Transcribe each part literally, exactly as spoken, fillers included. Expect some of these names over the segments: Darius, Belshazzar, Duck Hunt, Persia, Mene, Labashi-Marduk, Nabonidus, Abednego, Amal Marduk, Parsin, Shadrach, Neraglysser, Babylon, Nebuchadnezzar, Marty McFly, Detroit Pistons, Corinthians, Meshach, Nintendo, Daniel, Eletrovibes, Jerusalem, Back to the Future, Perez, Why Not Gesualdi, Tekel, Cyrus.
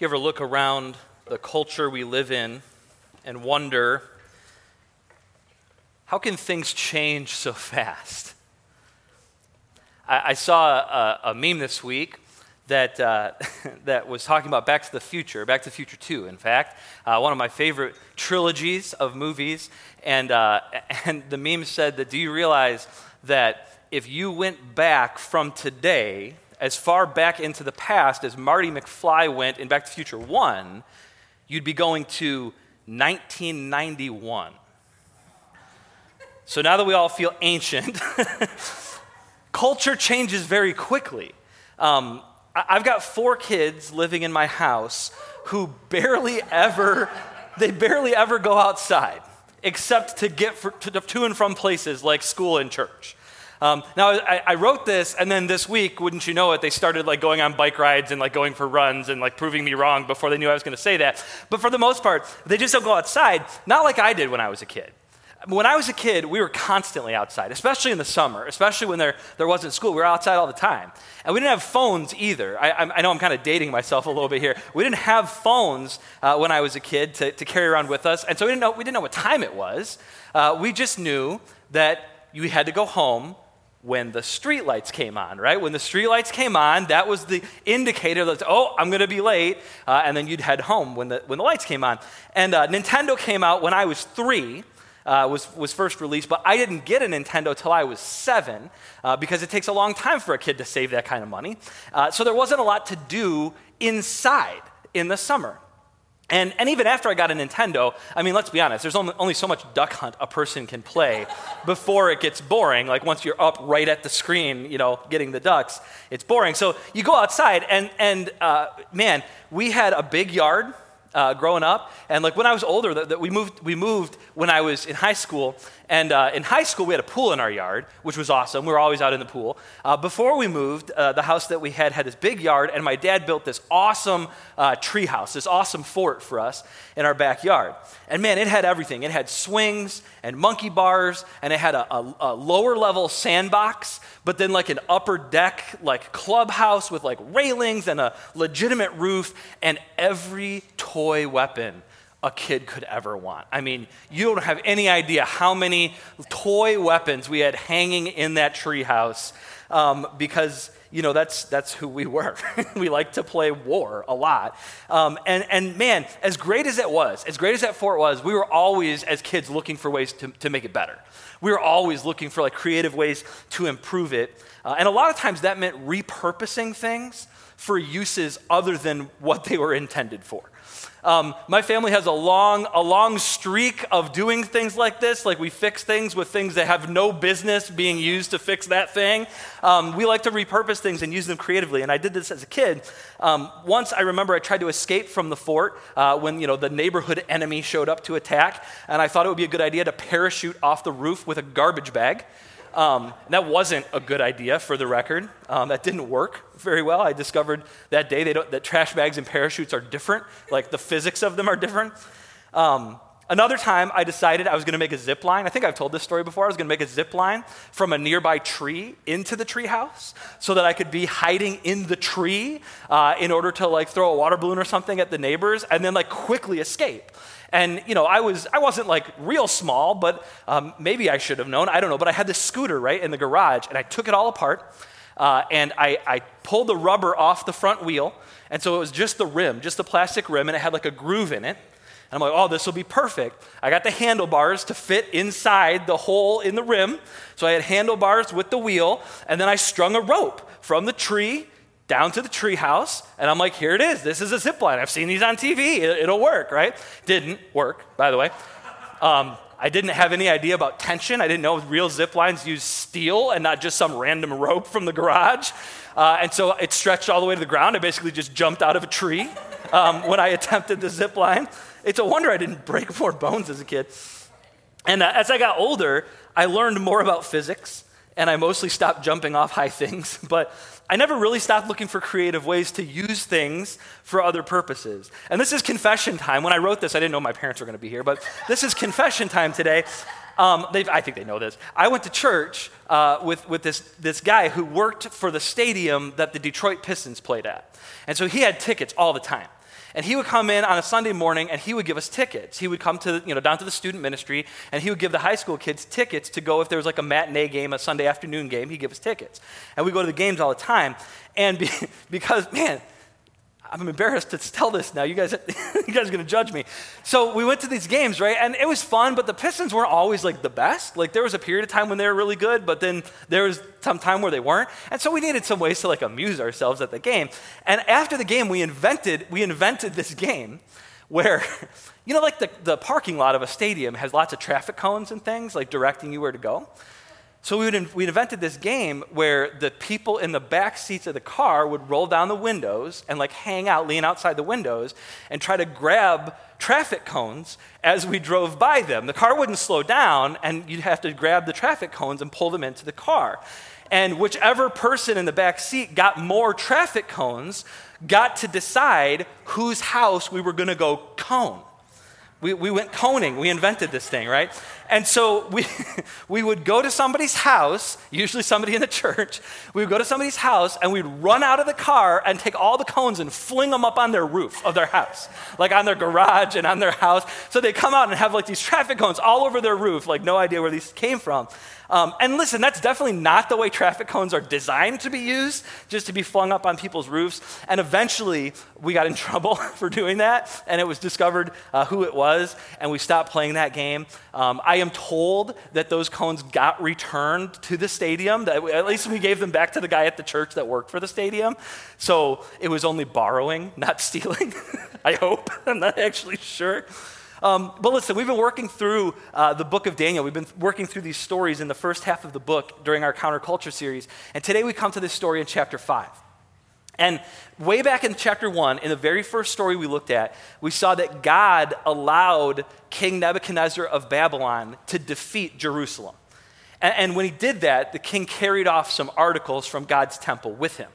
You ever look around the culture we live in and wonder, how can things change so fast? I, I saw a, a meme this week that uh, that was talking about Back to the Future, Back to the Future two, in fact. Uh, one of my favorite trilogies of movies. And, uh, and the meme said that, do you realize that if you went back from today, as far back into the past as Marty McFly went in Back to the Future one, you'd be going to nineteen ninety-one. So now that we all feel ancient, culture changes very quickly. Um, I've got four kids living in my house who barely ever, they barely ever go outside, except to get for, to, to and from places like school and church. Um, now, I, I wrote this, and then this week, wouldn't you know it, they started like going on bike rides and like going for runs and like proving me wrong before they knew I was going to say that. But for the most part, they just don't go outside, not like I did when I was a kid. When I was a kid, we were constantly outside, especially in the summer, especially when there, there wasn't school. We were outside all the time. And we didn't have phones either. I, I, I know I'm kind of dating myself a little bit here. We didn't have phones uh, when I was a kid to, to carry around with us. And so we didn't know, we didn't know what time it was. Uh, we just knew that you had to go home when the streetlights came on, right? When the streetlights came on, that was the indicator that, oh, I'm going to be late. Uh, and then you'd head home when the when the lights came on. And uh, Nintendo came out when I was three. Uh, was was first released, but I didn't get a Nintendo till I was seven uh, because it takes a long time for a kid to save that kind of money. Uh, so there wasn't a lot to do inside in the summer. And and even after I got a Nintendo, I mean, let's be honest, there's only, only so much Duck Hunt a person can play before it gets boring. Like once you're up right at the screen, you know, getting the ducks, it's boring. So you go outside and, and uh, man, we had a big yard Uh, growing up, and like when I was older, that we moved. We moved when I was in high school, and uh, in high school we had a pool in our yard, which was awesome. We were always out in the pool. Uh, before we moved, uh, the house that we had had this big yard, and my dad built this awesome uh, tree house, this awesome fort for us in our backyard. And man, it had everything. It had swings and monkey bars, and it had a, a, a lower level sandbox, but then like an upper deck, like clubhouse with like railings and a legitimate roof, and every toy toy weapon a kid could ever want. I mean, you don't have any idea how many toy weapons we had hanging in that treehouse um, because, you know, that's that's who we were. We like to play war a lot. Um, and, and man, as great as it was, as great as that fort was, we were always, as kids, looking for ways to, to make it better. We were always looking for like creative ways to improve it. Uh, and a lot of times that meant repurposing things for uses other than what they were intended for. Um, my family has a long, a long streak of doing things like this. Like we fix things with things that have no business being used to fix that thing. Um, we like to repurpose things and use them creatively. And I did this as a kid. Um, once I remember I tried to escape from the fort uh, when you know the neighborhood enemy showed up to attack, and I thought it would be a good idea to parachute off the roof with a garbage bag. Um, that wasn't a good idea, for the record. Um, that didn't work very well. I discovered that day they don't, that trash bags and parachutes are different. Like the physics of them are different. Um, another time I decided I was going to make a zip line. I think I've told this story before. I was going to make a zip line from a nearby tree into the tree house so that I could be hiding in the tree uh, in order to like throw a water balloon or something at the neighbors and then like quickly escape. And, you know, I, was, I wasn't, like, real small, but um, maybe I should have known. I don't know. But I had this scooter, right, in the garage, and I took it all apart, uh, and I, I pulled the rubber off the front wheel. And so it was just the rim, just the plastic rim, and it had, like, a groove in it. And I'm like, oh, this will be perfect. I got the handlebars to fit inside the hole in the rim. So I had handlebars with the wheel, and then I strung a rope from the tree down to the treehouse, and I'm like, here it is. This is a zip line. I've seen these on T V. It, it'll work, right? Didn't work, by the way. Um, I didn't have any idea about tension. I didn't know real zip lines use steel and not just some random rope from the garage. Uh, and so it stretched all the way to the ground. I basically just jumped out of a tree um, when I attempted the zip line. It's a wonder I didn't break more bones as a kid. And uh, as I got older, I learned more about physics, and I mostly stopped jumping off high things. But I never really stopped looking for creative ways to use things for other purposes. And this is confession time. When I wrote this, I didn't know my parents were going to be here, but this is confession time today. Um, I think they know this. I went to church uh, with, with this, this guy who worked for the stadium that the Detroit Pistons played at. And so he had tickets all the time. And he would come in on a Sunday morning and he would give us tickets. He would come to, you know, down to the student ministry and he would give the high school kids tickets to go if there was like a matinee game, a Sunday afternoon game, he'd give us tickets. And we go to the games all the time. And be, because, man, I'm embarrassed to tell this now. You guys, you guys are going to judge me. So we went to these games, right? And it was fun, but the Pistons weren't always like the best. Like there was a period of time when they were really good, but then there was some time where they weren't. And so we needed some ways to like amuse ourselves at the game. And after the game, we invented we invented this game where, you know, like the, the parking lot of a stadium has lots of traffic cones and things like directing you where to go. So we would, we invented this game where the people in the back seats of the car would roll down the windows and like hang out, lean outside the windows and try to grab traffic cones as we drove by them. The car wouldn't slow down and you'd have to grab the traffic cones and pull them into the car. And whichever person in the back seat got more traffic cones got to decide whose house we were going to go cone. We we went coning. We invented this thing, right? And so we we would go to somebody's house, usually somebody in the church. We would go to somebody's house, and we'd run out of the car and take all the cones and fling them up on their roof of their house, like on their garage and on their house. So they come out and have like these traffic cones all over their roof, like no idea where these came from. Um, and listen, that's definitely not the way traffic cones are designed to be used, just to be flung up on people's roofs. And eventually, we got in trouble for doing that, and it was discovered uh, who it was, and we stopped playing that game. Um, I am told that those cones got returned to the stadium. That at least we gave them back to the guy at the church that worked for the stadium. So it was only borrowing, not stealing, I hope. I'm not actually sure. Um, but listen, we've been working through uh, the book of Daniel. We've been working through these stories in the first half of the book during our counterculture series. And today we come to this story in chapter five. And way back in chapter one, in the very first story we looked at, we saw that God allowed King Nebuchadnezzar of Babylon to defeat Jerusalem. And, and when he did that, the king carried off some articles from God's temple with him.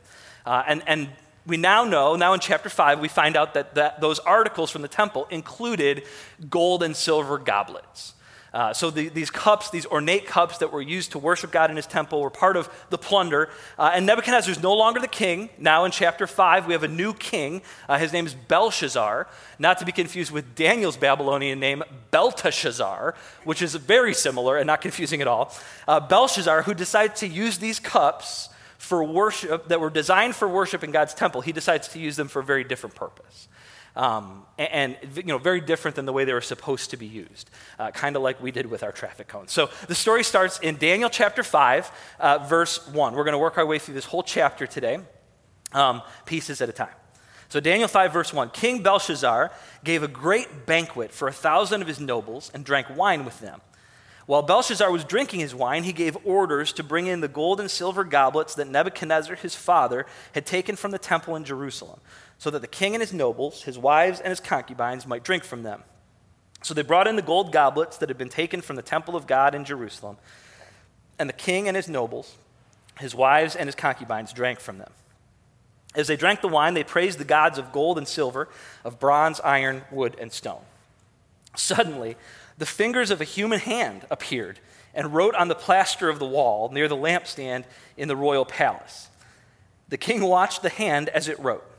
Uh, and and We now know, now in chapter five, we find out that, that those articles from the temple included gold and silver goblets. Uh, so the, these cups, these ornate cups that were used to worship God in his temple were part of the plunder. Uh, and Nebuchadnezzar is no longer the king. Now in chapter five, we have a new king. Uh, his name is Belshazzar, not to be confused with Daniel's Babylonian name, Belteshazzar, which is very similar and not confusing at all. Uh, Belshazzar, who decides to use these cups for worship, that were designed for worship in God's temple, he decides to use them for a very different purpose. Um, and, and, you know, very different than the way they were supposed to be used, uh, kind of like we did with our traffic cones. So the story starts in Daniel chapter five, uh, verse one. We're going to work our way through this whole chapter today, um, pieces at a time. So Daniel five, verse one, King Belshazzar gave a great banquet for a thousand of his nobles and drank wine with them. While Belshazzar was drinking his wine, he gave orders to bring in the gold and silver goblets that Nebuchadnezzar, his father, had taken from the temple in Jerusalem, so that the king and his nobles, his wives and his concubines might drink from them. So they brought in the gold goblets that had been taken from the temple of God in Jerusalem, and the king and his nobles, his wives and his concubines drank from them. As they drank the wine, they praised the gods of gold and silver, of bronze, iron, wood, and stone. Suddenly, the fingers of a human hand appeared and wrote on the plaster of the wall near the lampstand in the royal palace. The king watched the hand as it wrote.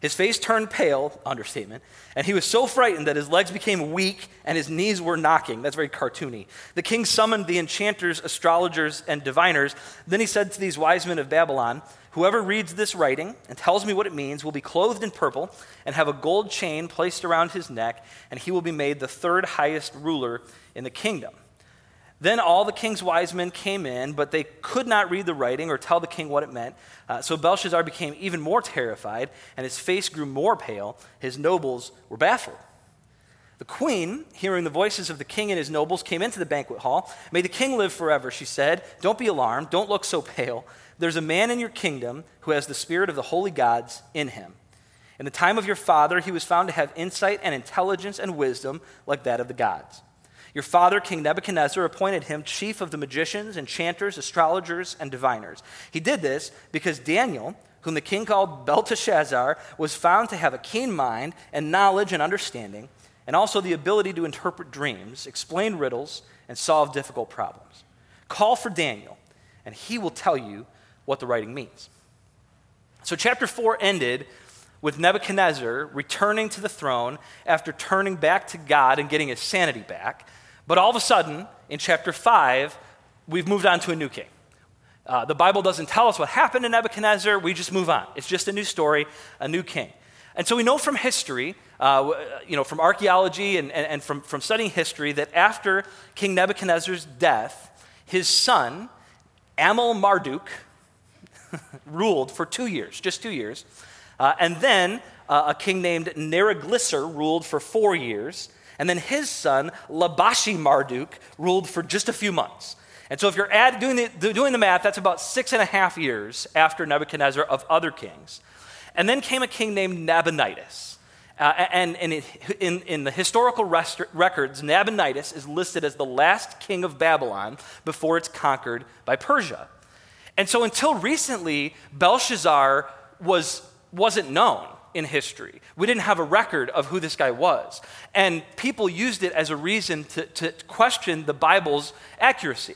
His face turned pale, understatement, and he was so frightened that his legs became weak and his knees were knocking. That's very cartoony. The king summoned the enchanters, astrologers, and diviners. Then he said to these wise men of Babylon, "Whoever reads this writing and tells me what it means will be clothed in purple and have a gold chain placed around his neck, and he will be made the third highest ruler in the kingdom." Then all the king's wise men came in, but they could not read the writing or tell the king what it meant. Uh, so Belshazzar became even more terrified, and his face grew more pale. His nobles were baffled. The queen, hearing the voices of the king and his nobles, came into the banquet hall. "May the king live forever," she said. "Don't be alarmed. Don't look so pale. There's a man in your kingdom who has the spirit of the holy gods in him. In the time of your father, he was found to have insight and intelligence and wisdom like that of the gods. Your father, King Nebuchadnezzar, appointed him chief of the magicians, enchanters, astrologers, and diviners. He did this because Daniel, whom the king called Belteshazzar, was found to have a keen mind and knowledge and understanding, and also the ability to interpret dreams, explain riddles, and solve difficult problems. Call for Daniel, and he will tell you what the writing means." So chapter four ended with Nebuchadnezzar returning to the throne after turning back to God and getting his sanity back. But all of a sudden, in chapter five, we've moved on to a new king. Uh, the Bible doesn't tell us what happened to Nebuchadnezzar. We just move on. It's just a new story, a new king. And so we know from history, uh, you know, from archaeology and, and, and from, from studying history, that after King Nebuchadnezzar's death, his son, Amal Marduk, ruled for two years, just two years. Uh, and then uh, a king named Neraglysser ruled for four years. And then his son, Labashi-Marduk, ruled for just a few months. And so if you're add, doing, the, doing the math, that's about six and a half years after Nebuchadnezzar of other kings. And then came a king named Nabonidus. Uh, and and it, in, in the historical rest, records, Nabonidus is listed as the last king of Babylon before it's conquered by Persia. And so until recently, Belshazzar was, wasn't known in history. We didn't have a record of who this guy was. And people used it as a reason to, to question the Bible's accuracy.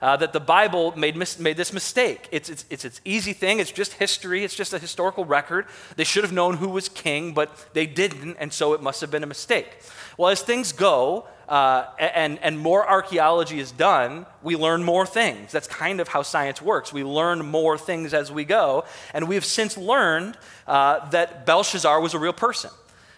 Uh, that the Bible made mis- made this mistake. It's it's it's it's easy thing. It's just history. It's just a historical record. They should have known who was king, but they didn't, and so it must have been a mistake. Well, as things go, uh, and and more archaeology is done, we learn more things. That's kind of how science works. We learn more things as we go, and we have since learned uh, that Belshazzar was a real person.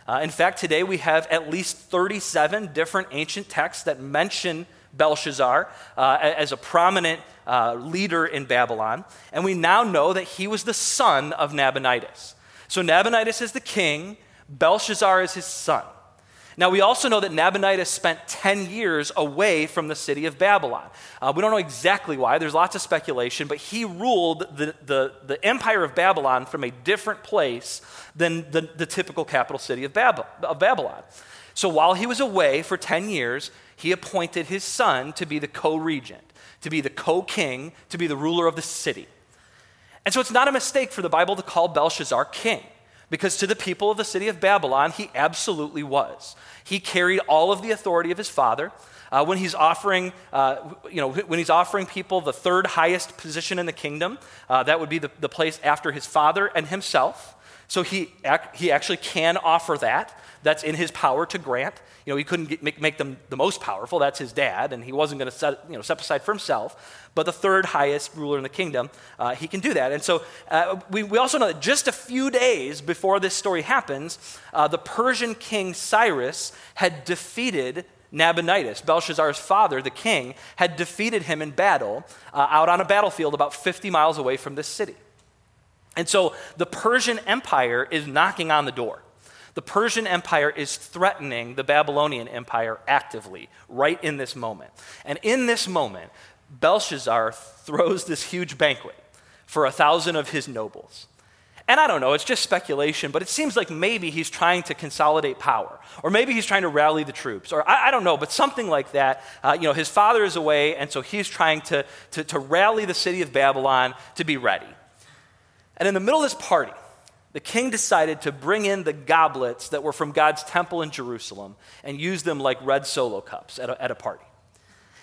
Uh, in fact, today we have at least thirty-seven different ancient texts that mention Belshazzar uh, as a prominent uh, leader in Babylon, and we now know that he was the son of Nabonidus. So Nabonidus is the king, Belshazzar is his son. Now we also know that Nabonidus spent ten years away from the city of Babylon. Uh, we don't know exactly why, there's lots of speculation, but he ruled the, the, the empire of Babylon from a different place than the, the typical capital city of Babylon. So while he was away for ten years, he appointed his son to be the co-regent, to be the co-king, to be the ruler of the city. And so it's not a mistake for the Bible to call Belshazzar king, because to the people of the city of Babylon, he absolutely was. He carried all of the authority of his father. Uh, when he's offering, uh, you know, when he's offering people the third highest position in the kingdom, uh, that would be the, the place after his father and himself. So he ac- he actually can offer that. That's in his power to grant. You know, he couldn't get, make, make them the most powerful. That's his dad, and he wasn't going to set you know step aside for himself. But the third highest ruler in the kingdom, uh, he can do that. And so uh, we we also know that just a few days before this story happens, uh, the Persian king Cyrus had defeated Nabonidus, Belshazzar's father, the king, had defeated him in battle uh, out on a battlefield about fifty miles away from this city. And so the Persian Empire is knocking on the door. The Persian Empire is threatening the Babylonian Empire actively right in this moment. And in this moment, Belshazzar throws this huge banquet for a thousand of his nobles. And I don't know, it's just speculation, but it seems like maybe he's trying to consolidate power, or maybe he's trying to rally the troops, or I, I don't know, but something like that. Uh, you know, his father is away, and so he's trying to, to, to rally the city of Babylon to be ready. And in the middle of this party, the king decided to bring in the goblets that were from God's temple in Jerusalem and use them like red Solo cups at a, at a party.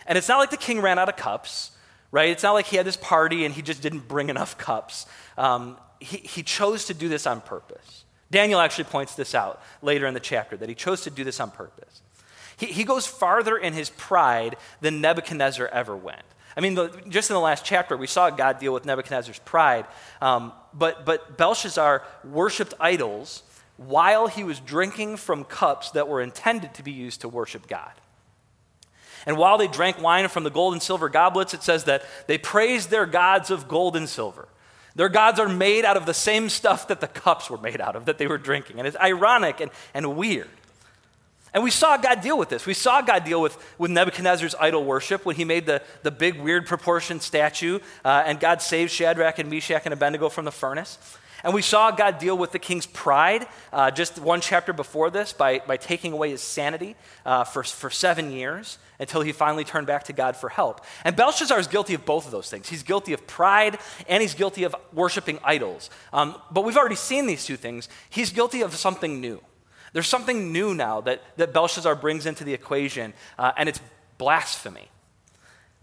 And it's not like the king ran out of cups, right? It's not like he had this party and he just didn't bring enough cups. Um, he, he chose to do this on purpose. Daniel actually points this out later in the chapter, that he chose to do this on purpose. He, he goes farther in his pride than Nebuchadnezzar ever went. I mean, the, just in the last chapter, we saw God deal with Nebuchadnezzar's pride, um, but, but Belshazzar worshipped idols while he was drinking from cups that were intended to be used to worship God. And while they drank wine from the gold and silver goblets, it says that they praised their gods of gold and silver. Their gods are made out of the same stuff that the cups were made out of, that they were drinking. And it's ironic and, and weird. And we saw God deal with this. We saw God deal with, with Nebuchadnezzar's idol worship when he made the, the big weird proportioned statue uh, and God saved Shadrach and Meshach and Abednego from the furnace. And we saw God deal with the king's pride uh, just one chapter before this by, by taking away his sanity uh, for, for seven years until he finally turned back to God for help. And Belshazzar is guilty of both of those things. He's guilty of pride and he's guilty of worshiping idols. Um, but we've already seen these two things. He's guilty of something new. There's something new now that, that Belshazzar brings into the equation, uh, and it's blasphemy.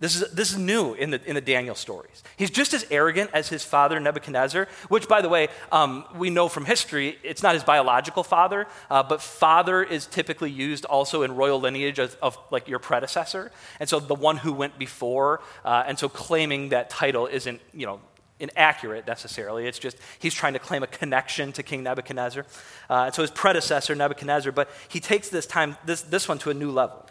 This is this is new in the in the Daniel stories. He's just as arrogant as his father Nebuchadnezzar, which, by the way, um, we know from history, it's not his biological father, uh, but father is typically used also in royal lineage of, of like your predecessor, and so the one who went before, uh, and so claiming that title isn't, you know, inaccurate necessarily. It's just he's trying to claim a connection to King Nebuchadnezzar, uh, and so his predecessor Nebuchadnezzar, but he takes this time this this one to a new level.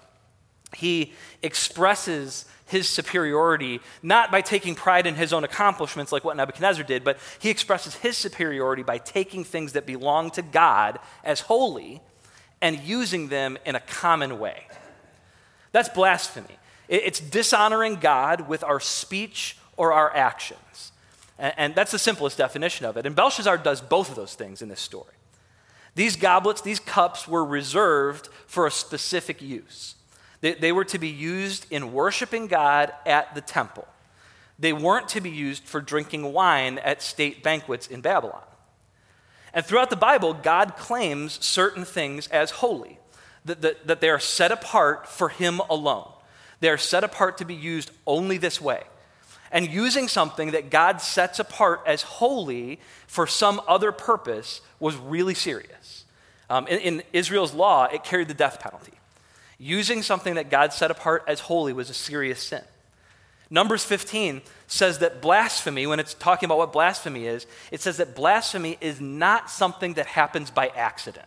He expresses his superiority, not by taking pride in his own accomplishments like what Nebuchadnezzar did, but he expresses his superiority by taking things that belong to God as holy and using them in a common way. That's blasphemy. It's dishonoring God with our speech or our actions. And that's the simplest definition of it. And Belshazzar does both of those things in this story. These goblets, these cups were reserved for a specific use. They, they were to be used in worshiping God at the temple. They weren't to be used for drinking wine at state banquets in Babylon. And throughout the Bible, God claims certain things as holy, that, that, that they are set apart for him alone. They are set apart to be used only this way. And using something that God sets apart as holy for some other purpose was really serious. Um, in, in Israel's law, it carried the death penalty. Using something that God set apart as holy was a serious sin. Numbers fifteen says that blasphemy, when it's talking about what blasphemy is, it says that blasphemy is not something that happens by accident,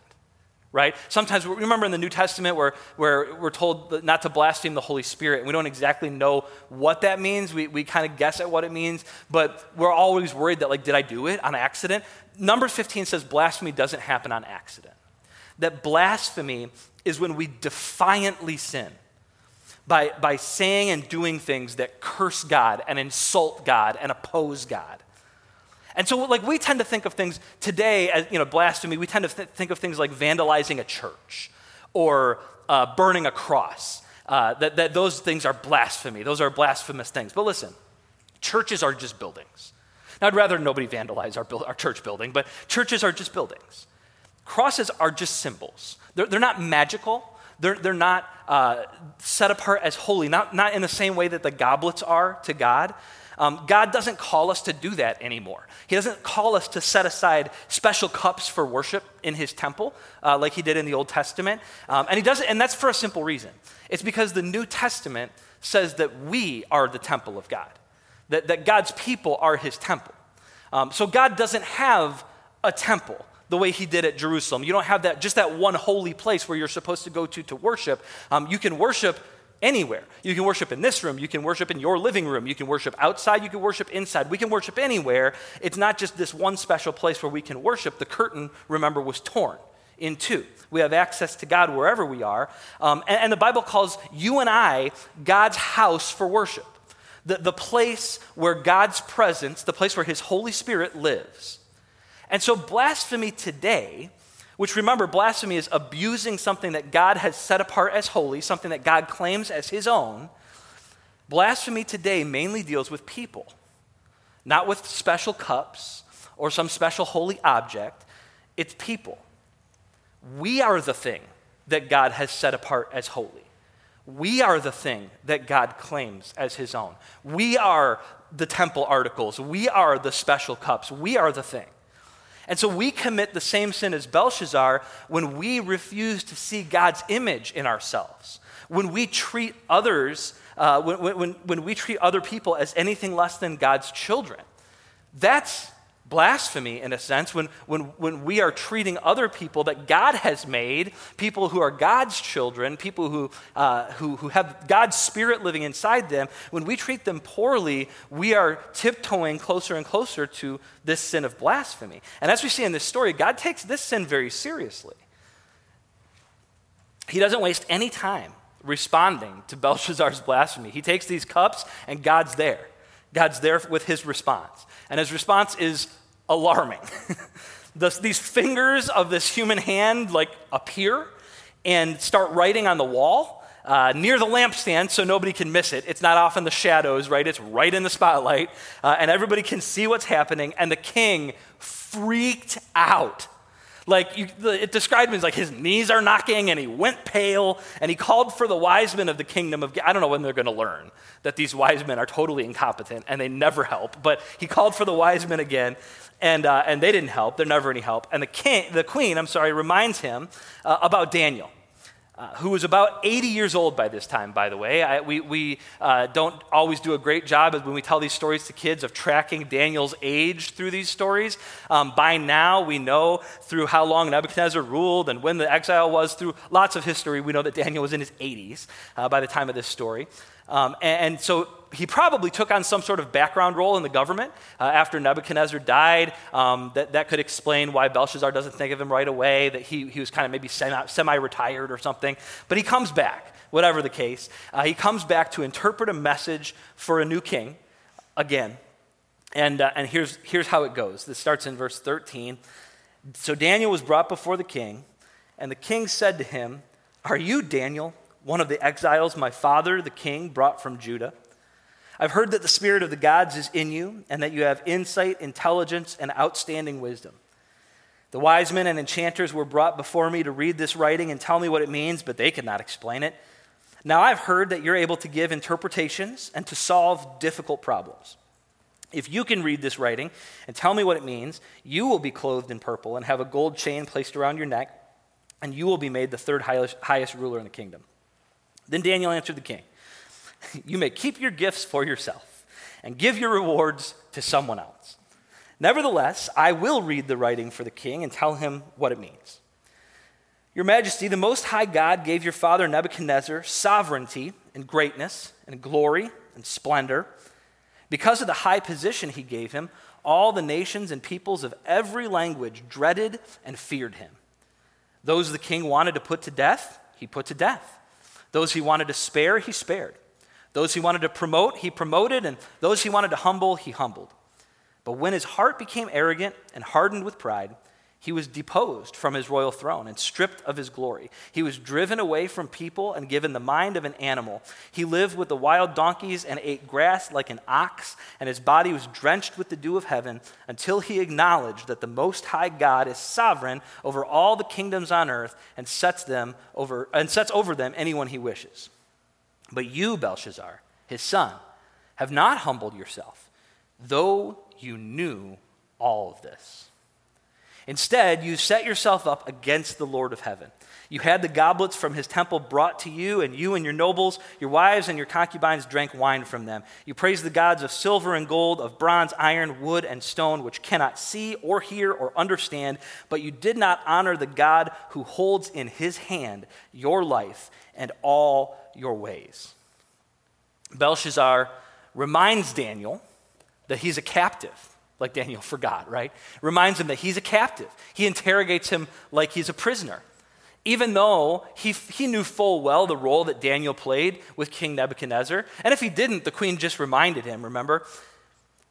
right? Sometimes, remember in the New Testament where, where we're told not to blaspheme the Holy Spirit, and we don't exactly know what that means. We, we kind of guess at what it means, but we're always worried that, like, did I do it on accident? Numbers fifteen says blasphemy doesn't happen on accident. That blasphemy is when we defiantly sin by, by saying and doing things that curse God and insult God and oppose God. And so, like, we tend to think of things today as, you know, blasphemy, we tend to th- think of things like vandalizing a church or uh, burning a cross, uh, that, that those things are blasphemy. Those are blasphemous things. But listen, churches are just buildings. Now, I'd rather nobody vandalize our, bu- our church building, but churches are just buildings. Crosses are just symbols. They're, they're not magical. They're, they're not uh, set apart as holy, not, not in the same way that the goblets are to God. Um, God doesn't call us to do that anymore. He doesn't call us to set aside special cups for worship in his temple uh, like he did in the Old Testament. Um, and he doesn't, and that's for a simple reason. It's because the New Testament says that we are the temple of God, that, that God's people are his temple. Um, so God doesn't have a temple the way he did at Jerusalem. You don't have that, just that one holy place where you're supposed to go to to worship. Um, you can worship anywhere. You can worship in this room. You can worship in your living room. You can worship outside. You can worship inside. We can worship anywhere. It's not just this one special place where we can worship. The curtain, remember, was torn in two. We have access to God wherever we are. Um, and, and the Bible calls you and I God's house for worship, the, the place where God's presence, the place where his Holy Spirit lives. And so blasphemy today, which, remember, blasphemy is abusing something that God has set apart as holy, something that God claims as his own. Blasphemy today mainly deals with people, not with special cups or some special holy object. It's people. We are the thing that God has set apart as holy. We are the thing that God claims as his own. We are the temple articles. We are the special cups. We are the thing. And so we commit the same sin as Belshazzar when we refuse to see God's image in ourselves, when we treat others, uh, when, when, when we treat other people as anything less than God's children. That's blasphemy, in a sense, when, when, when we are treating other people that God has made, people who are God's children, people who, uh, who, who have God's Spirit living inside them, when we treat them poorly, we are tiptoeing closer and closer to this sin of blasphemy. And as we see in this story, God takes this sin very seriously. He doesn't waste any time responding to Belshazzar's blasphemy. He takes these cups and God's there. God's there with his response. And his response is alarming. this, these fingers of this human hand like appear and start writing on the wall uh, near the lampstand so nobody can miss it. It's not off in the shadows, right? It's right in the spotlight, uh, and everybody can see what's happening, and the king freaked out. Like, you, the, it described him as like his knees are knocking and he went pale and he called for the wise men of the kingdom of, I don't know when they're going to learn that these wise men are totally incompetent and they never help, but he called for the wise men again and uh, and they didn't help. They're never any help. And the king, the queen, I'm sorry, reminds him uh, about Daniel, uh, who was about eighty years old by this time, by the way. I, we we uh, don't always do a great job when we tell these stories to kids of tracking Daniel's age through these stories. Um, by now, we know through how long Nebuchadnezzar ruled and when the exile was, through lots of history, we know that Daniel was in his eighties uh, by the time of this story. Um, and, and so he probably took on some sort of background role in the government uh, after Nebuchadnezzar died. Um, that, that could explain why Belshazzar doesn't think of him right away, that he, he was kind of maybe semi, semi-retired or something. But he comes back, whatever the case. Uh, he comes back to interpret a message for a new king again. And, uh, and here's, here's how it goes. This starts in verse thirteen. So Daniel was brought before the king, and the king said to him, "Are you Daniel, one of the exiles my father, the king, brought from Judah? I've heard that the spirit of the gods is in you and that you have insight, intelligence, and outstanding wisdom. The wise men and enchanters were brought before me to read this writing and tell me what it means, but they could not explain it. Now I've heard that you're able to give interpretations and to solve difficult problems. If you can read this writing and tell me what it means, you will be clothed in purple and have a gold chain placed around your neck, and you will be made the third highest, highest ruler in the kingdom." Then Daniel answered the king, "You may keep your gifts for yourself and give your rewards to someone else. Nevertheless, I will read the writing for the king and tell him what it means. Your Majesty, the Most High God gave your father Nebuchadnezzar sovereignty and greatness and glory and splendor. Because of the high position he gave him, all the nations and peoples of every language dreaded and feared him. Those the king wanted to put to death, he put to death. Those he wanted to spare, he spared. Those he wanted to promote, he promoted, and those he wanted to humble, he humbled. But when his heart became arrogant and hardened with pride, he was deposed from his royal throne and stripped of his glory. He was driven away from people and given the mind of an animal. He lived with the wild donkeys and ate grass like an ox, and his body was drenched with the dew of heaven until he acknowledged that the Most High God is sovereign over all the kingdoms on earth and sets them over and sets over them anyone he wishes. But you, Belshazzar, his son, have not humbled yourself, though you knew all of this. Instead, you set yourself up against the Lord of heaven. You had the goblets from his temple brought to you, and you and your nobles, your wives, and your concubines drank wine from them. You praised the gods of silver and gold, of bronze, iron, wood, and stone, which cannot see or hear or understand, but you did not honor the God who holds in his hand your life and all your ways." Belshazzar reminds Daniel that he's a captive. Like Daniel forgot, right? Reminds him that he's a captive. He interrogates him like he's a prisoner. Even though he he knew full well the role that Daniel played with King Nebuchadnezzar. And if he didn't, the queen just reminded him, remember?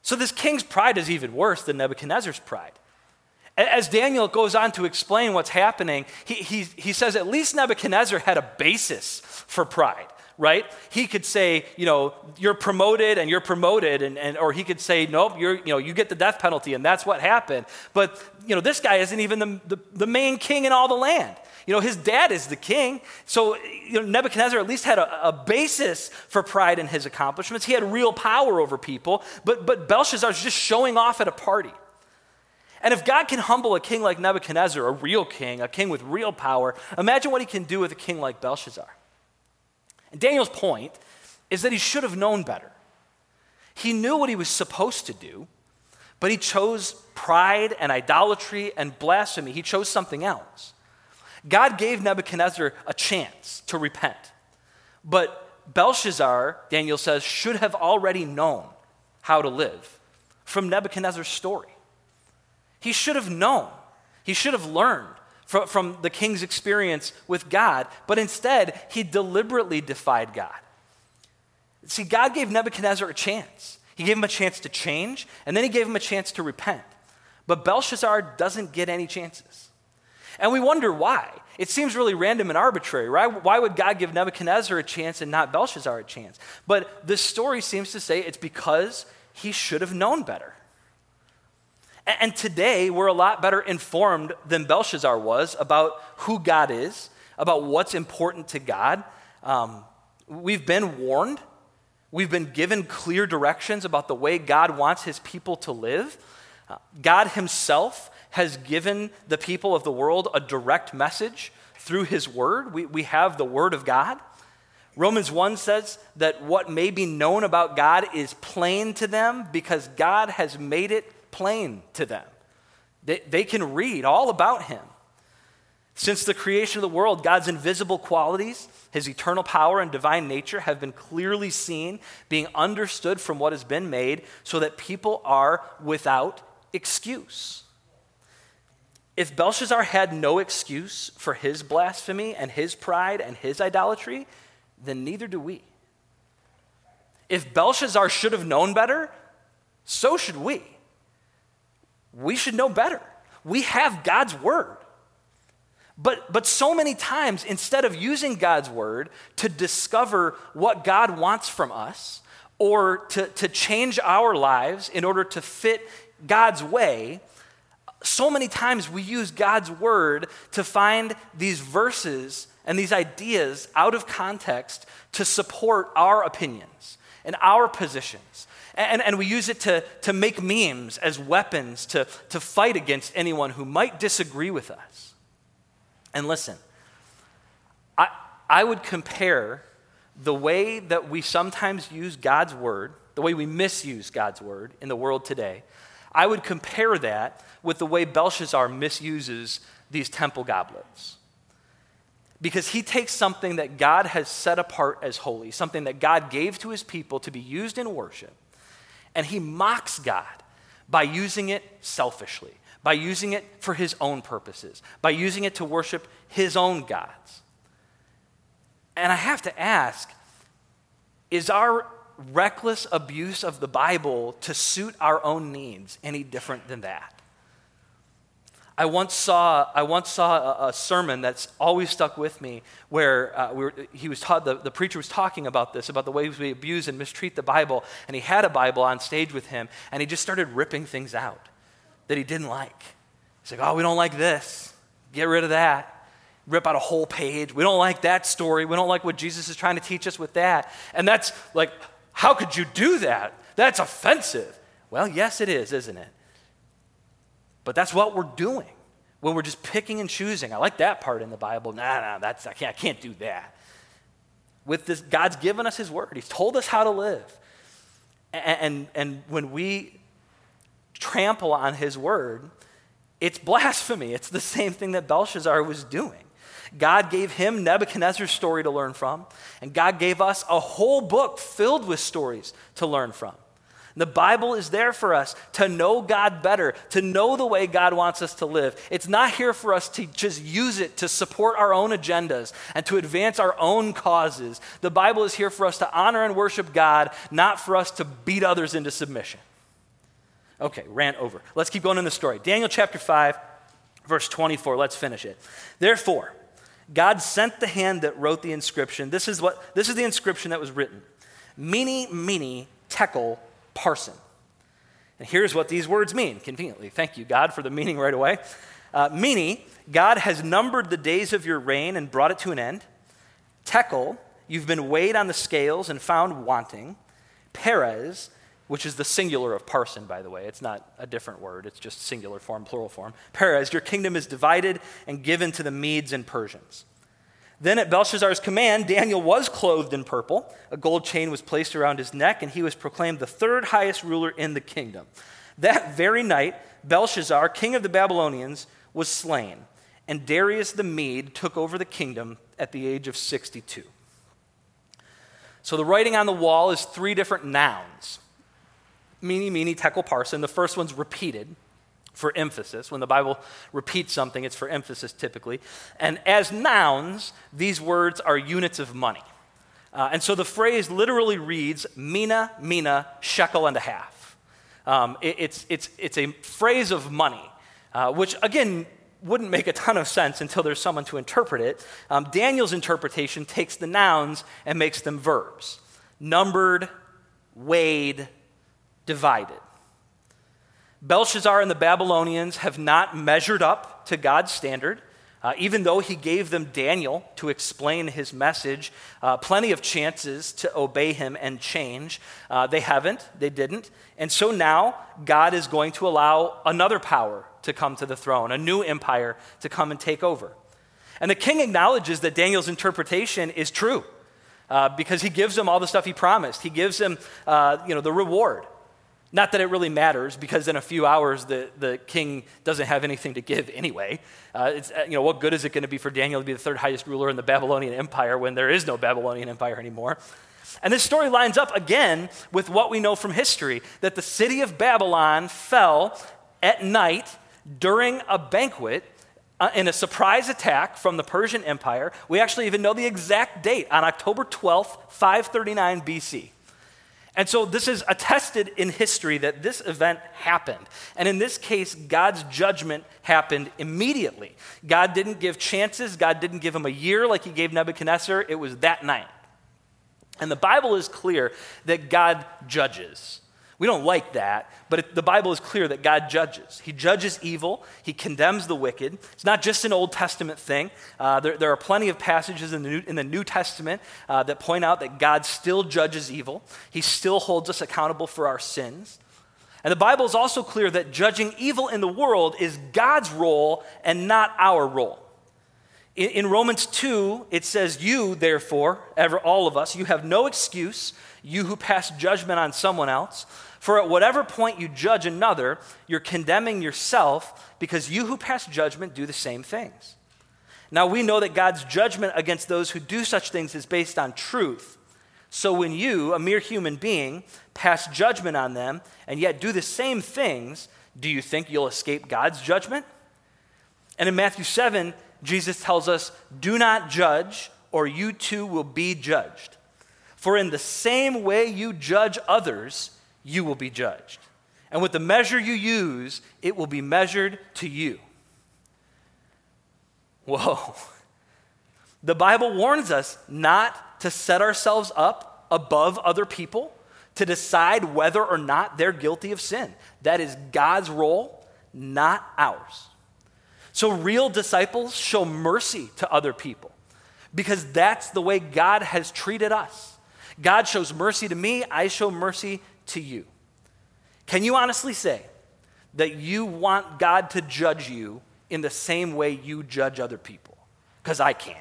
So this king's pride is even worse than Nebuchadnezzar's pride. As Daniel goes on to explain what's happening, he he, he says at least Nebuchadnezzar had a basis for pride. Right? He could say, you know, you're promoted and you're promoted, and, and or he could say, nope, you're, you know, you get the death penalty, and that's what happened. But, you know, this guy isn't even the, the, the main king in all the land. You know, his dad is the king. So, you know, Nebuchadnezzar at least had a, a basis for pride in his accomplishments. He had real power over people, but but Belshazzar's just showing off at a party. And if God can humble a king like Nebuchadnezzar, a real king, a king with real power, imagine what he can do with a king like Belshazzar. And Daniel's point is that he should have known better. He knew what he was supposed to do, but he chose pride and idolatry and blasphemy. He chose something else. God gave Nebuchadnezzar a chance to repent, but Belshazzar, Daniel says, should have already known how to live from Nebuchadnezzar's story. He should have known. He should have learned from the king's experience with God, but instead, he deliberately defied God. See, God gave Nebuchadnezzar a chance. He gave him a chance to change, and then he gave him a chance to repent. But Belshazzar doesn't get any chances. And we wonder why. It seems really random and arbitrary, right? Why would God give Nebuchadnezzar a chance and not Belshazzar a chance? But this story seems to say it's because he should have known better. And today, we're a lot better informed than Belshazzar was about who God is, about what's important to God. Um, we've been warned. We've been given clear directions about the way God wants his people to live. Uh, God himself has given the people of the world a direct message through his word. We, we have the word of God. Romans one says that what may be known about God is plain to them because God has made it plain to them. They, they can read all about him. Since the creation of the world, God's invisible qualities, his eternal power and divine nature have been clearly seen, being understood from what has been made, so that people are without excuse. If Belshazzar had no excuse for his blasphemy and his pride and his idolatry, then neither do we. If Belshazzar should have known better, so should we. We should know better. We have God's word. But, but so many times, instead of using God's word to discover what God wants from us or to, to change our lives in order to fit God's way, so many times we use God's word to find these verses and these ideas out of context to support our opinions and our positions. And, and we use it to, to make memes as weapons to, to fight against anyone who might disagree with us. And listen, I, I would compare the way that we sometimes use God's word, the way we misuse God's word in the world today, I would compare that with the way Belshazzar misuses these temple goblets. Because he takes something that God has set apart as holy, something that God gave to his people to be used in worship, and he mocks God by using it selfishly, by using it for his own purposes, by using it to worship his own gods. And I have to ask, is our reckless abuse of the Bible to suit our own needs any different than that? I once saw I once saw a, a sermon that's always stuck with me, where uh, we were, he was taught the, the preacher was talking about this, about the ways we abuse and mistreat the Bible, and he had a Bible on stage with him, and he just started ripping things out that he didn't like. He's like, "Oh, we don't like this. Get rid of that." Rip out a whole page. "We don't like that story. We don't like what Jesus is trying to teach us with that." And that's like, how could you do that? That's offensive. Well, yes, it is, isn't it? But that's what we're doing when we're just picking and choosing. I like that part in the Bible. Nah, nah, that's, I can't, I can't do that. With this, God's given us his word. He's told us how to live. And, and, and when we trample on his word, it's blasphemy. It's the same thing that Belshazzar was doing. God gave him Nebuchadnezzar's story to learn from, and God gave us a whole book filled with stories to learn from. The Bible is there for us to know God better, to know the way God wants us to live. It's not here for us to just use it to support our own agendas and to advance our own causes. The Bible is here for us to honor and worship God, not for us to beat others into submission. Okay, rant over. Let's keep going in the story. Daniel chapter five, verse twenty-four. Let's finish it. Therefore, God sent the hand that wrote the inscription. This is what this is the inscription that was written. Mene, Mene, Tekel, Parsin. And here's what these words mean, conveniently. Thank you, God, for the meaning right away. Uh, Mene, God has numbered the days of your reign and brought it to an end. Tekel, you've been weighed on the scales and found wanting. Perez, which is the singular of parson, by the way. It's not a different word. It's just singular form, plural form. Perez, your kingdom is divided and given to the Medes and Persians. Then at Belshazzar's command, Daniel was clothed in purple. A gold chain was placed around his neck, and he was proclaimed the third highest ruler in the kingdom. That very night, Belshazzar, king of the Babylonians, was slain, and Darius the Mede took over the kingdom at the age of sixty-two. So the writing on the wall is three different nouns. Mene, Mene, Tekel, Parsin. The first one's repeated for emphasis. When the Bible repeats something, it's for emphasis typically. And as nouns, these words are units of money. Uh, and so the phrase literally reads, mina, mina, shekel and a half. Um, it, it's, it's, it's a phrase of money, uh, which again wouldn't make a ton of sense until there's someone to interpret it. Um, Daniel's interpretation takes the nouns and makes them verbs. Numbered, weighed, divided. Belshazzar and the Babylonians have not measured up to God's standard. Uh, even though he gave them Daniel to explain his message, uh, plenty of chances to obey him and change. Uh, they haven't, they didn't. And so now God is going to allow another power to come to the throne, a new empire to come and take over. And the king acknowledges that Daniel's interpretation is true uh, because he gives him all the stuff he promised. He gives him uh, you know, the reward. Not that it really matters, because in a few hours, the, the king doesn't have anything to give anyway. Uh, it's, you know, what good is it going to be for Daniel to be the third highest ruler in the Babylonian Empire when there is no Babylonian Empire anymore? And this story lines up again with what we know from history, that the city of Babylon fell at night during a banquet in a surprise attack from the Persian Empire. We actually even know the exact date, on October twelfth, five thirty-nine B C. And so this is attested in history that this event happened. And in this case, God's judgment happened immediately. God didn't give chances. God didn't give him a year like he gave Nebuchadnezzar. It was that night. And the Bible is clear that God judges. We don't like that, but it, the Bible is clear that God judges. He judges evil. He condemns the wicked. It's not just an Old Testament thing. Uh, there, there are plenty of passages in the New, in the New Testament uh, that point out that God still judges evil. He still holds us accountable for our sins. And the Bible is also clear that judging evil in the world is God's role and not our role. In, in Romans two, it says, "You, therefore, ever all of us, you have no excuse, you who pass judgment on someone else. For at whatever point you judge another, you're condemning yourself, because you who pass judgment do the same things. Now we know that God's judgment against those who do such things is based on truth. So when you, a mere human being, pass judgment on them and yet do the same things, do you think you'll escape God's judgment?" And in Matthew seven, Jesus tells us, "Do not judge, or you too will be judged. For in the same way you judge others, you will be judged. And with the measure you use, it will be measured to you." Whoa. The Bible warns us not to set ourselves up above other people to decide whether or not they're guilty of sin. That is God's role, not ours. So real disciples show mercy to other people because that's the way God has treated us. God shows mercy to me, I show mercy to you. Can you honestly say that you want God to judge you in the same way you judge other people? Because I can't.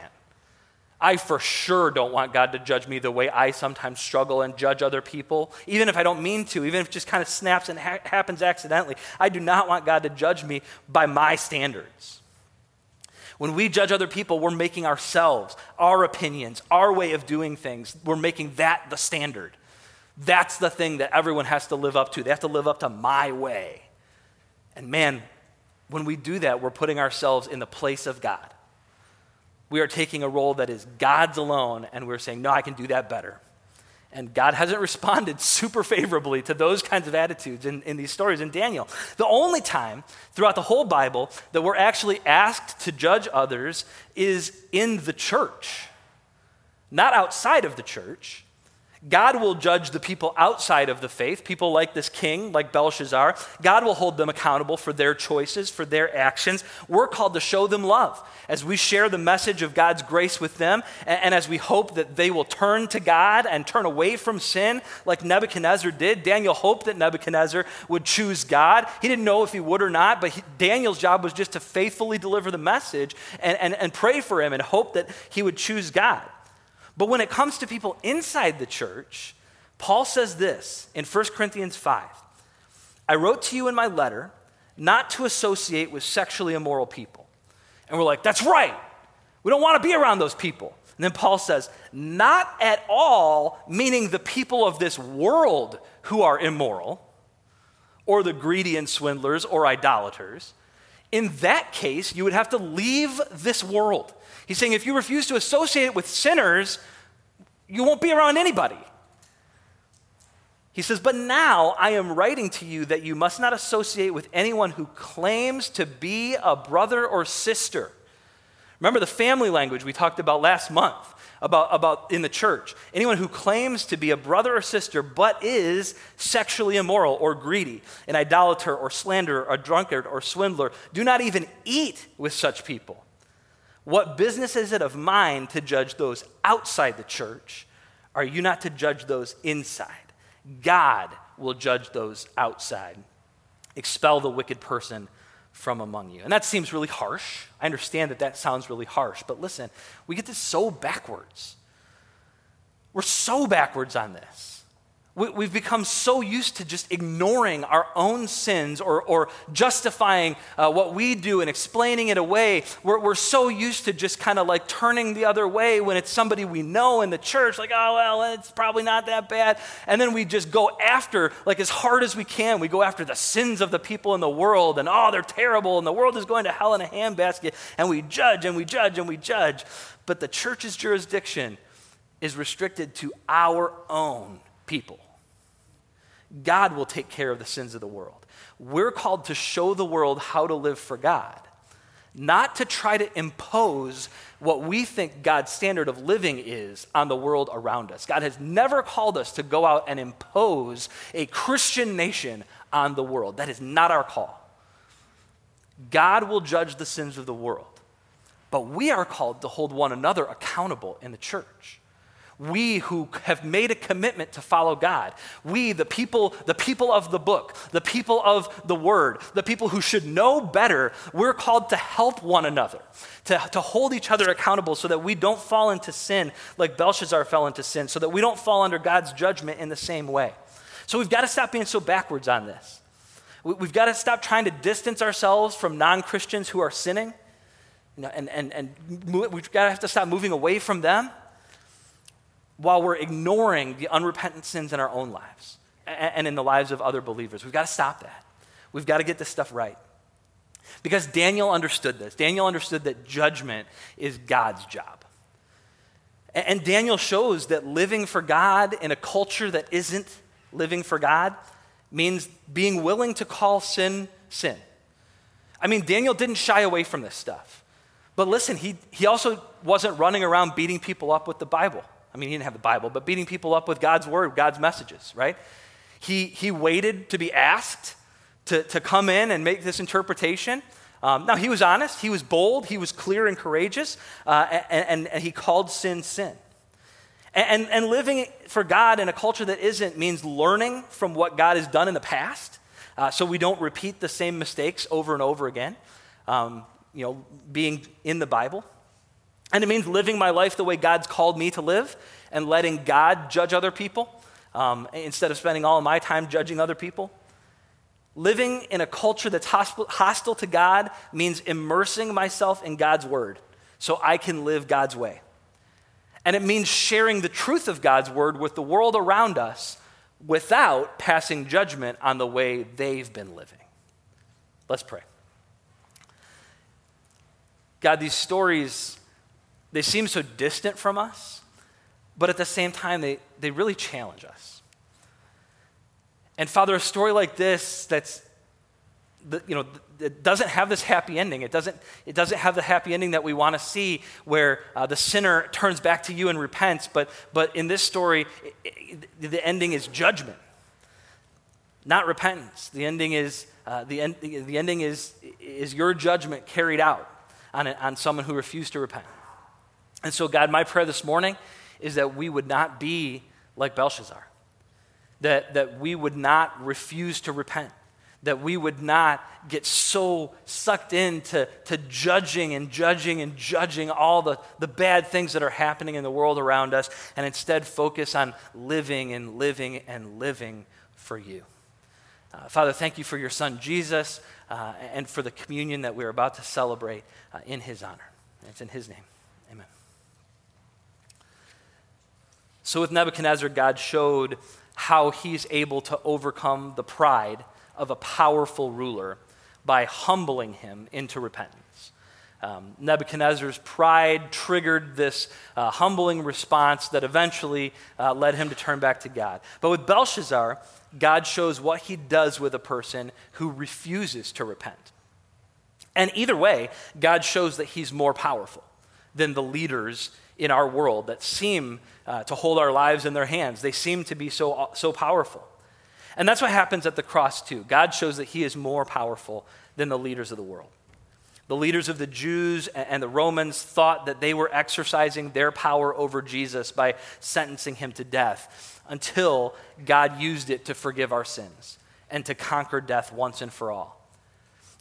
I for sure don't want God to judge me the way I sometimes struggle and judge other people, even if I don't mean to, even if it just kind of snaps and ha- happens accidentally. I do not want God to judge me by my standards. When we judge other people, we're making ourselves, our opinions, our way of doing things, we're making that the standard. That's the thing that everyone has to live up to. They have to live up to my way. And man, when we do that, we're putting ourselves in the place of God. We are taking a role that is God's alone, and we're saying, no, I can do that better. And God hasn't responded super favorably to those kinds of attitudes in, in these stories in Daniel. The only time throughout the whole Bible that we're actually asked to judge others is in the church, not outside of the church. God will judge the people outside of the faith, people like this king, like Belshazzar. God will hold them accountable for their choices, for their actions. We're called to show them love as we share the message of God's grace with them, and, and as we hope that they will turn to God and turn away from sin like Nebuchadnezzar did. Daniel hoped that Nebuchadnezzar would choose God. He didn't know if he would or not, but he, Daniel's job was just to faithfully deliver the message and, and, and pray for him and hope that he would choose God. But when it comes to people inside the church, Paul says this in First Corinthians five. "I wrote to you in my letter not to associate with sexually immoral people." And we're like, that's right. We don't want to be around those people. And then Paul says, "Not at all, meaning the people of this world who are immoral, or the greedy and swindlers or idolaters. In that case, you would have to leave this world." He's saying if you refuse to associate with sinners, you won't be around anybody. He says, "But now I am writing to you that you must not associate with anyone who claims to be a brother or sister. Remember the family language we talked about last month about, about in the church. Anyone who claims to be a brother or sister but is sexually immoral or greedy, an idolater or slanderer, a drunkard or swindler, do not even eat with such people. What business is it of mine to judge those outside the church? Are you not to judge those inside? God will judge those outside. Expel the wicked person from among you. And that seems really harsh. I understand that that sounds really harsh, but listen, we get this so backwards. We're so backwards on this. We, we've become so used to just ignoring our own sins or, or justifying uh, what we do and explaining it away. We're, we're so used to just kind of like turning the other way when it's somebody we know in the church, like, oh, well, it's probably not that bad. And then we just go after, like as hard as we can, we go after the sins of the people in the world and, oh, they're terrible and the world is going to hell in a handbasket. And we judge and we judge and we judge. But the church's jurisdiction is restricted to our own people. God will take care of the sins of the world. We're called to show the world how to live for God, not to try to impose what we think God's standard of living is on the world around us. God has never called us to go out and impose a Christian nation on the world. That is not our call. God will judge the sins of the world, but we are called to hold one another accountable in the church. We who have made a commitment to follow God, we, the people, the people of the book, the people of the word, the people who should know better, we're called to help one another, to, to hold each other accountable so that we don't fall into sin like Belshazzar fell into sin, so that we don't fall under God's judgment in the same way. So we've got to stop being so backwards on this. We, we've got to stop trying to distance ourselves from non-Christians who are sinning, you know, and, and, and move, we've got to have to stop moving away from them while we're ignoring the unrepentant sins in our own lives and in the lives of other believers. We've got to stop that. We've got to get this stuff right. Because Daniel understood this. Daniel understood that judgment is God's job. And Daniel shows that living for God in a culture that isn't living for God means being willing to call sin, sin. I mean, Daniel didn't shy away from this stuff. But listen, he, he also wasn't running around beating people up with the Bible. I mean, he didn't have the Bible, but beating people up with God's word, God's messages, right? He he waited to be asked to, to come in and make this interpretation. Um, now, he was honest, he was bold, he was clear and courageous, uh, and, and he called sin, sin. And, and, and living for God in a culture that isn't means learning from what God has done in the past, uh, so we don't repeat the same mistakes over and over again, um, you know, being in the Bible. And it means living my life the way God's called me to live and letting God judge other people um, instead of spending all of my time judging other people. Living in a culture that's hostile to God means immersing myself in God's word so I can live God's way. And it means sharing the truth of God's word with the world around us without passing judgment on the way they've been living. Let's pray. God, these stories, they seem so distant from us, but at the same time, they, they really challenge us. And Father, a story like this that's, you know, it doesn't have this happy ending. It doesn't, it doesn't have the happy ending that we want to see where uh, the sinner turns back to you and repents, but, but in this story, it, it, the ending is judgment, not repentance. The ending is, uh, the, end, the ending is, is your judgment carried out on, a, on someone who refused to repent. And so, God, my prayer this morning is that we would not be like Belshazzar, that, that we would not refuse to repent, that we would not get so sucked into to judging and judging and judging all the, the bad things that are happening in the world around us, and instead focus on living and living and living for you. Uh, Father, thank you for your son, Jesus, uh, and for the communion that we're about to celebrate uh, in his honor. It's in his name. Amen. So with Nebuchadnezzar, God showed how he's able to overcome the pride of a powerful ruler by humbling him into repentance. Um, Nebuchadnezzar's pride triggered this uh, humbling response that eventually uh, led him to turn back to God. But with Belshazzar, God shows what he does with a person who refuses to repent. And either way, God shows that he's more powerful. than the leaders in our world that seem uh, to hold our lives in their hands. They seem to be so, so powerful. And that's what happens at the cross too. God shows that he is more powerful than the leaders of the world. The leaders of the Jews and the Romans thought that they were exercising their power over Jesus by sentencing him to death until God used it to forgive our sins and to conquer death once and for all.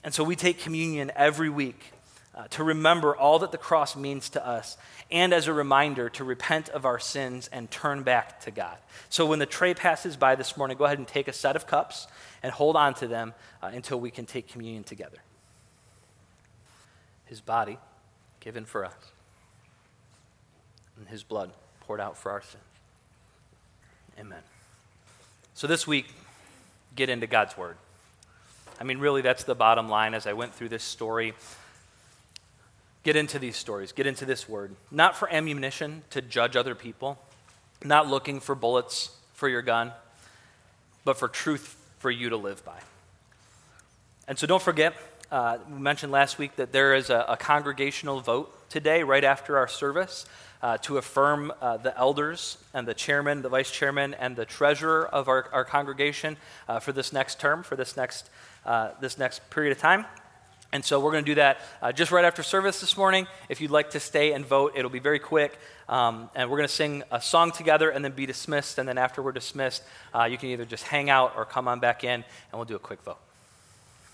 And so we take communion every week uh, to remember all that the cross means to us and as a reminder to repent of our sins and turn back to God. So when the tray passes by this morning, go ahead and take a set of cups and hold on to them uh, until we can take communion together. His body given for us, and his blood poured out for our sins. Amen. So this week, get into God's word. I mean, really, that's the bottom line as I went through this story. Get into these stories. Get into this word. Not for ammunition to judge other people, not looking for bullets for your gun, but for truth for you to live by. And so don't forget, Uh, we mentioned last week that there is a, a congregational vote today right after our service uh, to affirm uh, the elders and the chairman, the vice chairman, and the treasurer of our, our congregation uh, for this next term, for this next uh, this next period of time. And so we're going to do that uh, just right after service this morning. If you'd like to stay and vote, it'll be very quick. Um, and we're going to sing a song together and then be dismissed. And then after we're dismissed, uh, you can either just hang out or come on back in, and we'll do a quick vote.